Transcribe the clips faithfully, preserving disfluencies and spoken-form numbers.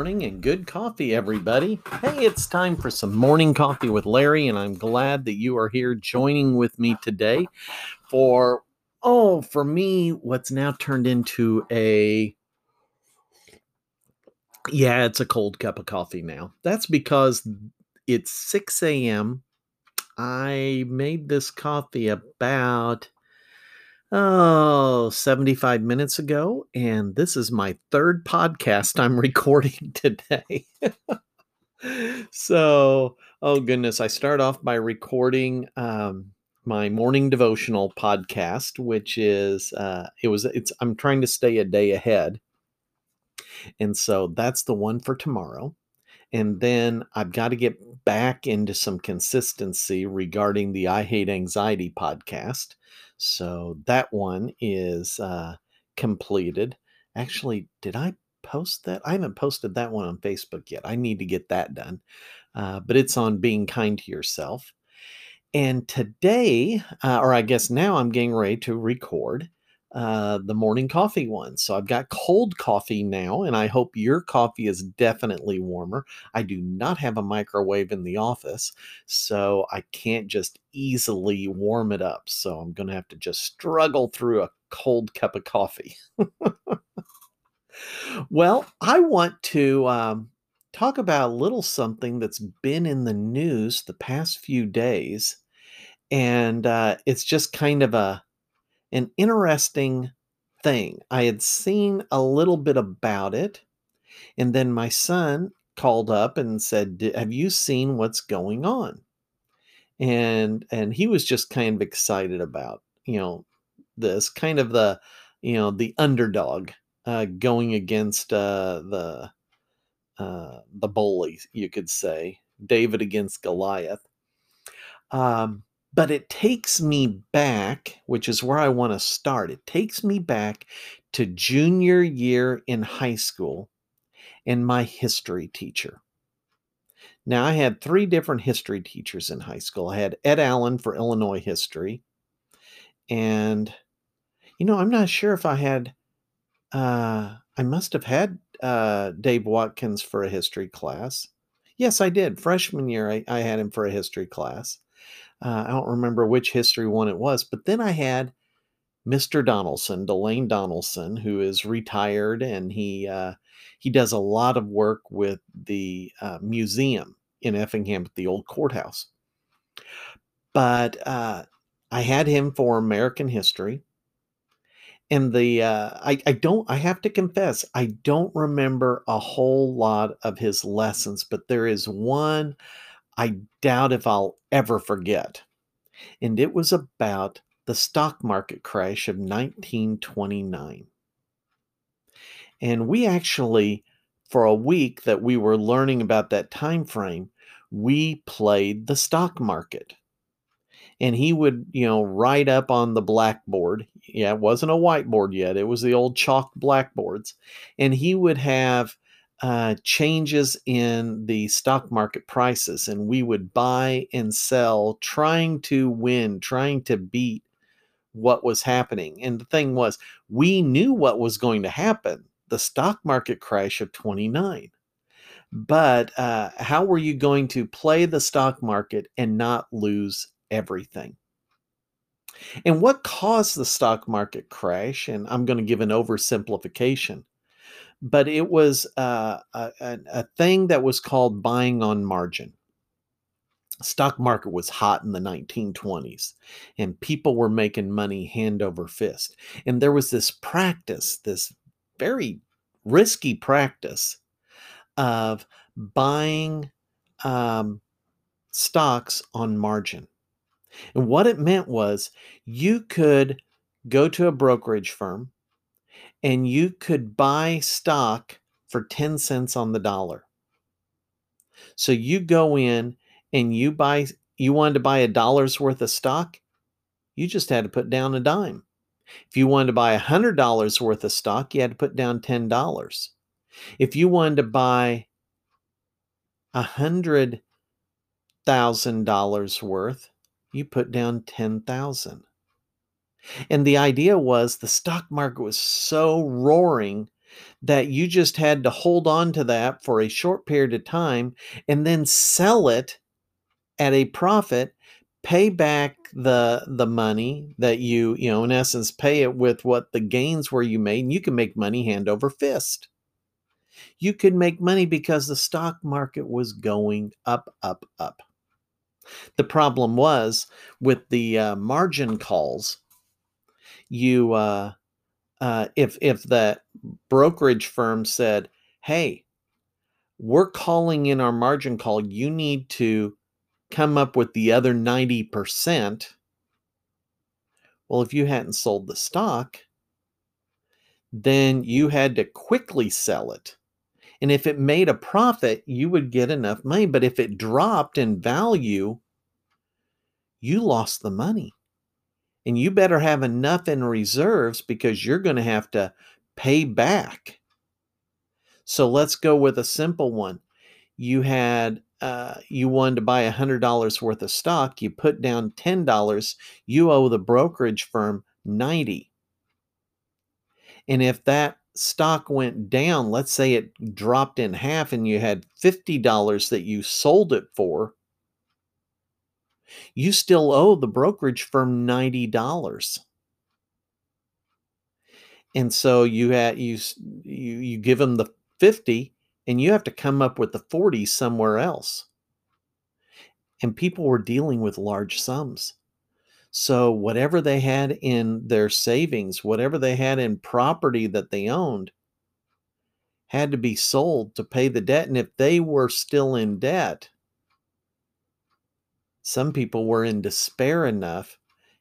morning and good coffee, everybody. Hey, it's time for some morning coffee with Larry, and I'm glad that you are here joining with me today for, oh, for me, what's now turned into a, yeah, it's a cold cup of coffee now. That's because it's six a.m. I made this coffee about Oh, seventy-five minutes ago, and this is my third podcast I'm recording today. So, oh goodness, I start off by recording um, my morning devotional podcast, which is uh, it was it's I'm trying to stay a day ahead, and so that's the one for tomorrow. And then I've got to get back into some consistency regarding the I Hate Anxiety podcast. So that one is uh, completed. Actually, did I post that? I haven't posted that one on Facebook yet. I need to get that done. Uh, but it's on being kind to yourself. And today, uh, or I guess now I'm getting ready to record Uh, the morning coffee one. So I've got cold coffee now, and I hope your coffee is definitely warmer. I do not have a microwave in the office, so I can't just easily warm it up. So I'm going to have to just struggle through a cold cup of coffee. Well, I want to um, talk about a little something that's been in the news the past few days, and uh, it's just kind of a An interesting thing. I had seen a little bit about it, and then my son called up and said, have you seen what's going on? And and he was just kind of excited about, you know, this kind of the, you know, the underdog uh, going against uh, the, uh, the bully, you could say, David against Goliath. Um, But it takes me back, which is where I want to start. It takes me back to junior year in high school and my history teacher. Now, I had three different history teachers in high school. I had Ed Allen for Illinois history. And, you know, I'm not sure if I had, uh, I must have had uh, Dave Watkins for a history class. Yes, I did. Freshman year, I, I had him for a history class. Uh, I don't remember which history one it was, but then I had Mister Donaldson, Delane Donaldson, who is retired, and he uh, he does a lot of work with the uh, museum in Effingham at the old courthouse. But uh, I had him for American history, and the uh, I, I don't I have to confess I don't remember a whole lot of his lessons, but there is one I doubt if I'll ever forget. And it was about the stock market crash of nineteen twenty-nine. And we actually, for a week that we were learning about that time frame, we played the stock market. And he would, you know, write up on the blackboard. Yeah, it wasn't a whiteboard yet. It was the old chalk blackboards. And he would have Uh, changes in the stock market prices, and we would buy and sell, trying to win, trying to beat what was happening. And the thing was, we knew what was going to happen, the stock market crash of twenty-nine. But uh, how were you going to play the stock market and not lose everything? And what caused the stock market crash? And I'm going to give an oversimplification. But it was uh, a, a thing that was called buying on margin. Stock market was hot in the nineteen twenties, and people were making money hand over fist. And there was this practice, this very risky practice of buying um, stocks on margin. And what it meant was you could go to a brokerage firm, and you could buy stock for ten cents on the dollar. So you go in and you buy, you wanted to buy a dollar's worth of stock, you just had to put down a dime. If you wanted to buy one hundred dollars worth of stock, you had to put down ten dollars. If you wanted to buy one hundred thousand dollars worth, you put down ten thousand dollars. And the idea was the stock market was so roaring that you just had to hold on to that for a short period of time and then sell it at a profit, pay back the the money that you, you know, in essence, pay it with what the gains were you made, and you can make money hand over fist. You could make money because the stock market was going up, up, up. The problem was with the uh, margin calls, you, uh, uh, if, if the brokerage firm said, hey, we're calling in our margin call, you need to come up with the other ninety percent. Well, if you hadn't sold the stock, then you had to quickly sell it. And if it made a profit, you would get enough money. But if it dropped in value, you lost the money. And you better have enough in reserves because you're going to have to pay back. So let's go with a simple one. You had, uh, you wanted to buy one hundred dollars worth of stock. You put down ten dollars. You owe the brokerage firm ninety dollars. And if that stock went down, let's say it dropped in half and you had fifty dollars that you sold it for, you still owe the brokerage firm ninety dollars. And so you had, you, you, you give them the fifty and you have to come up with the forty somewhere else. And people were dealing with large sums. So whatever they had in their savings, whatever they had in property that they owned, had to be sold to pay the debt. And if they were still in debt, some people were in despair enough,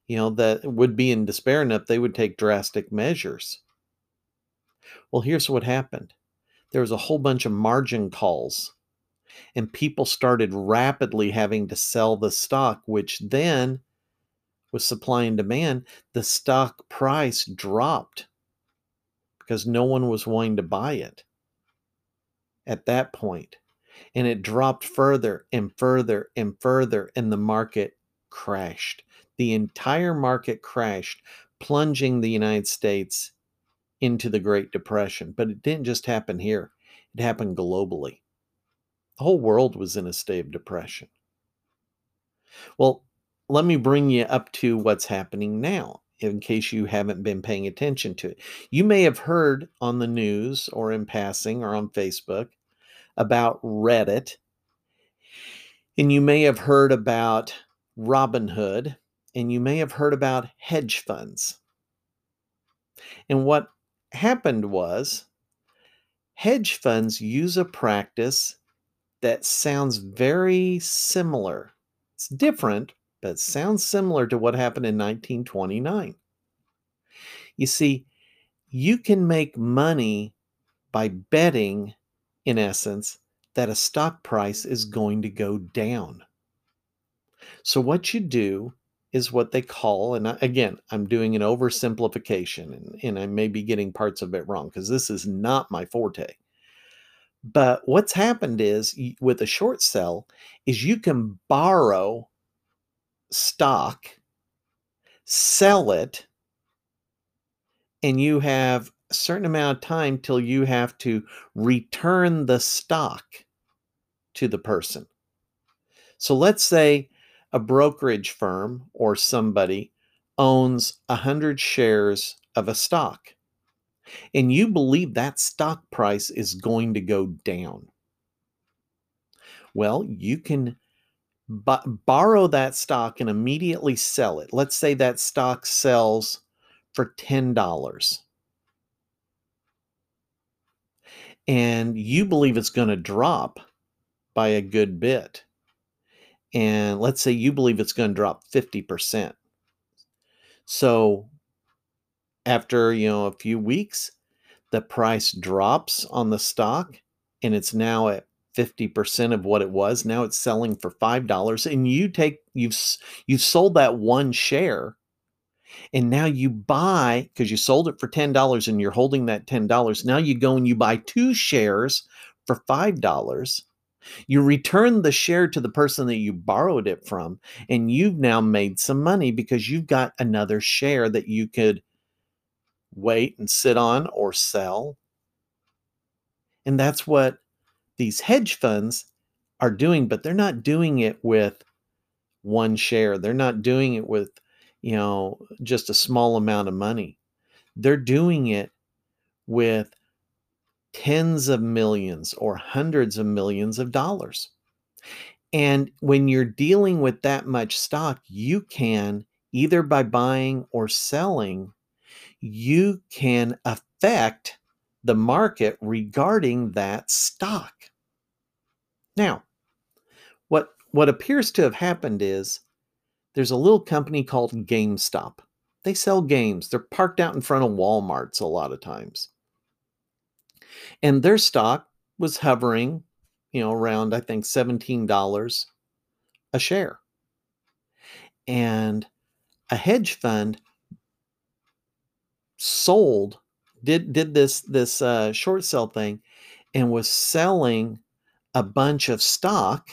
you know, that would be in despair enough, they would take drastic measures. Well, here's what happened. There was a whole bunch of margin calls, and people started rapidly having to sell the stock, which then, with supply and demand, the stock price dropped because no one was willing to buy it at that point. And it dropped further and further and further, and the market crashed. The entire market crashed, plunging the United States into the Great Depression. But it didn't just happen here. It happened globally. The whole world was in a state of depression. Well, let me bring you up to what's happening now, in case you haven't been paying attention to it. You may have heard on the news or in passing or on Facebook about Reddit. And you may have heard about Robinhood. And you may have heard about hedge funds. And what happened was, hedge funds use a practice that sounds very similar. It's different, but sounds similar to what happened in nineteen twenty-nine. You see, you can make money by betting, in essence, that a stock price is going to go down. So what you do is what they call, and again, I'm doing an oversimplification, and, and I may be getting parts of it wrong because this is not my forte. But what's happened is, with a short sell, is you can borrow stock, sell it, and you have a certain amount of time till you have to return the stock to the person. So let's say a brokerage firm or somebody owns one hundred shares of a stock, and you believe that stock price is going to go down. Well, you can But borrow that stock and immediately sell it. Let's say that stock sells for ten dollars. And you believe it's going to drop by a good bit. And let's say you believe it's going to drop fifty percent. So after, you know, a few weeks, the price drops on the stock and it's now at fifty percent of what it was. Now it's selling for five dollars, and you take, you've, you've sold that one share, and now you buy, because you sold it for ten dollars and you're holding that ten dollars. Now you go and you buy two shares for five dollars. You return the share to the person that you borrowed it from, and you've now made some money because you've got another share that you could wait and sit on or sell And that's what these hedge funds are doing, but they're not doing it with one share. They're not doing it with, you know, just a small amount of money. They're doing it with tens of millions or hundreds of millions of dollars. And when you're dealing with that much stock, you can, either by buying or selling, you can affect the market regarding that stock. Now, what, what appears to have happened is there's a little company called GameStop. They sell games. They're parked out in front of Walmarts a lot of times. And their stock was hovering, you know, around, I think, seventeen dollars a share. And a hedge fund sold, did, did this, this uh, short sell thing, and was selling a bunch of stock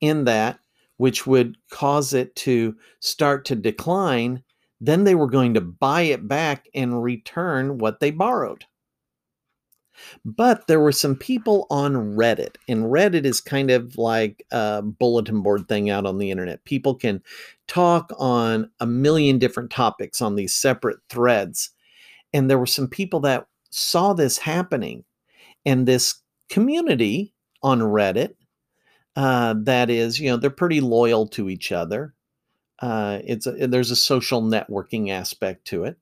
in that, which would cause it to start to decline. Then they were going to buy it back and return what they borrowed. But there were some people on Reddit, and Reddit is kind of like a bulletin board thing out on the internet. People can talk on a million different topics on these separate threads. And there were some people that saw this happening, and this community on Reddit, uh, that is, you know, they're pretty loyal to each other. Uh, it's a, there's a social networking aspect to it.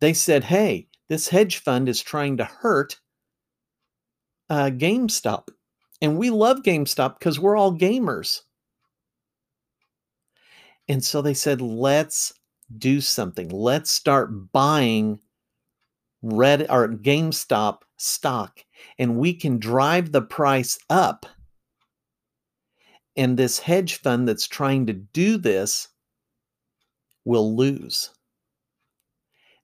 They said, hey, this hedge fund is trying to hurt Uh, GameStop, and we love GameStop because we're all gamers. And so they said, let's do something. Let's start buying Red or GameStop stock, and we can drive the price up. And this hedge fund that's trying to do this will lose.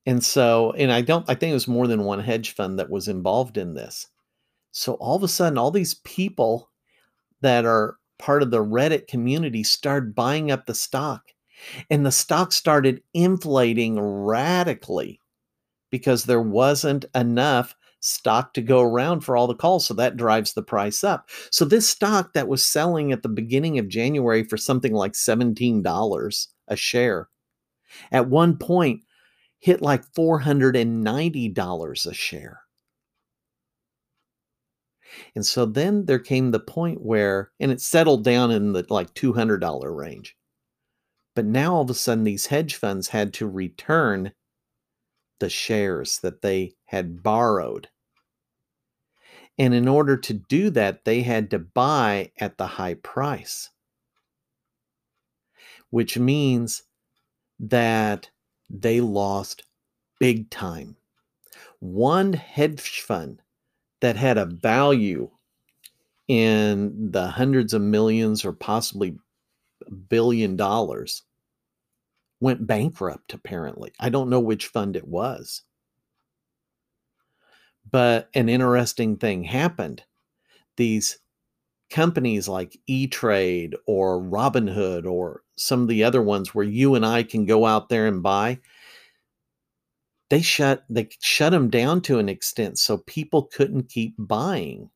And so, and I don't, I think it was more than one hedge fund that was involved in this. So all of a sudden, all these people that are part of the Reddit community started buying up the stock, and the stock started inflating radically because there wasn't enough stock to go around for all the calls. So that drives the price up. So this stock that was selling at the beginning of January for something like seventeen dollars a share at one point hit like four hundred ninety dollars a share. And so then there came the point where, and it settled down in the like two hundred dollars range. But now all of a sudden these hedge funds had to return the shares that they had borrowed. And in order to do that, they had to buy at the high price, which means that they lost big time. One hedge fund that had a value in the hundreds of millions or possibly a billion dollars went bankrupt, apparently. I don't know which fund it was. But an interesting thing happened. These companies like E-Trade or Robinhood or some of the other ones where you and I can go out there and buy, They shut they shut them down to an extent, so people couldn't keep buying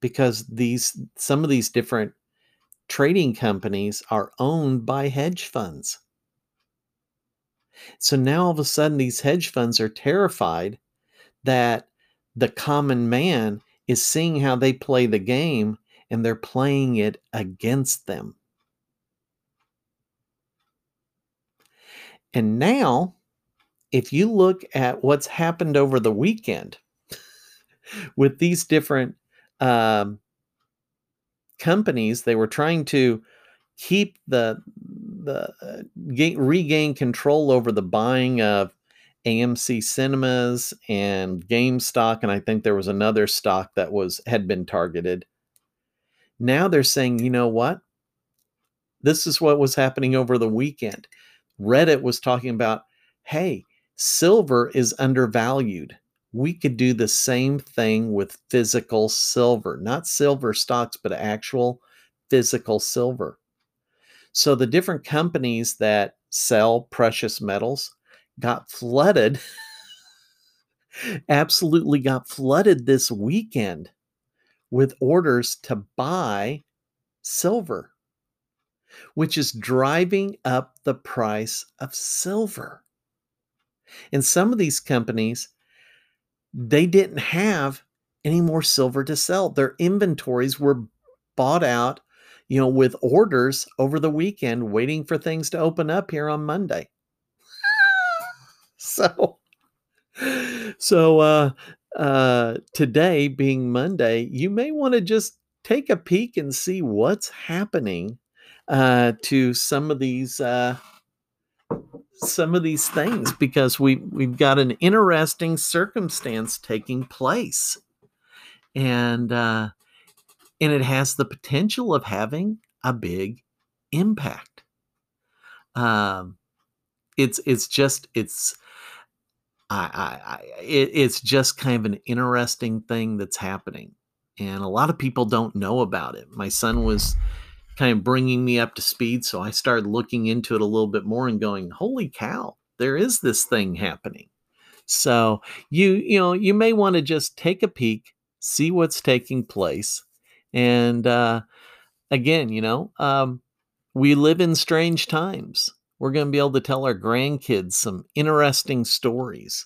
because these some of these different trading companies are owned by hedge funds. So now all of a sudden these hedge funds are terrified that the common man is seeing how they play the game and they're playing it against them. And now, if you look at what's happened over the weekend with these different um, companies, they were trying to keep the, the uh, gain, regain control over the buying of A M C cinemas and GameStop. And I think there was another stock that was had been targeted. Now they're saying, you know what? This is what was happening over the weekend. Reddit was talking about, hey, silver is undervalued. We could do the same thing with physical silver, not silver stocks, but actual physical silver. So the different companies that sell precious metals got flooded absolutely got flooded this weekend with orders to buy silver, which is driving up the price of silver. And some of these companies, they didn't have any more silver to sell. Their inventories were bought out, you know, with orders over the weekend, waiting for things to open up here on Monday. So, so uh, uh, today being Monday, you may want to just take a peek and see what's happening uh, to some of these uh, some of these things, because we we've got an interesting circumstance taking place, and uh, and it has the potential of having a big impact. Um, it's it's just it's. I, I, I it, it's just kind of an interesting thing that's happening, and a lot of people don't know about it. My son was kind of bringing me up to speed, so I started looking into it a little bit more and going, "Holy cow, there is this thing happening." So you you know you may want to just take a peek, see what's taking place, and uh, again, you know, um, we live in strange times. We're going to be able to tell our grandkids some interesting stories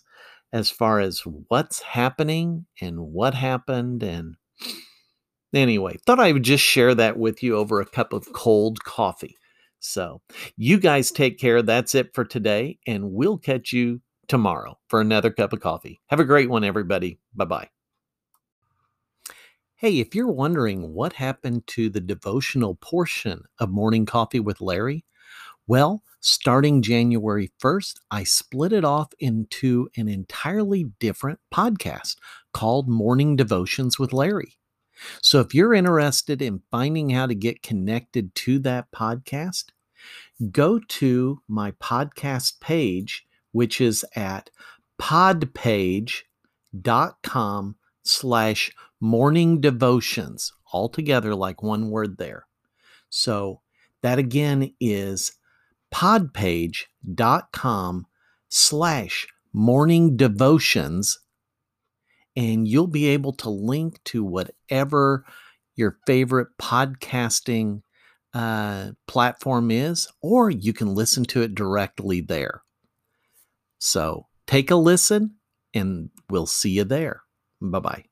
as far as what's happening and what happened. And anyway, thought I would just share that with you over a cup of cold coffee. So you guys take care. That's it for today. And we'll catch you tomorrow for another cup of coffee. Have a great one, everybody. Bye-bye. Hey, if you're wondering what happened to the devotional portion of Morning Coffee with Larry, well, starting January first, I split it off into an entirely different podcast called Morning Devotions with Larry. So if you're interested in finding how to get connected to that podcast, go to my podcast page, which is at podpage.com slash morning devotions, all together like one word there. So that again is podpage.com slash morning devotions, and you'll be able to link to whatever your favorite podcasting uh, platform is, or you can listen to it directly there. So take a listen, and we'll see you there. Bye-bye.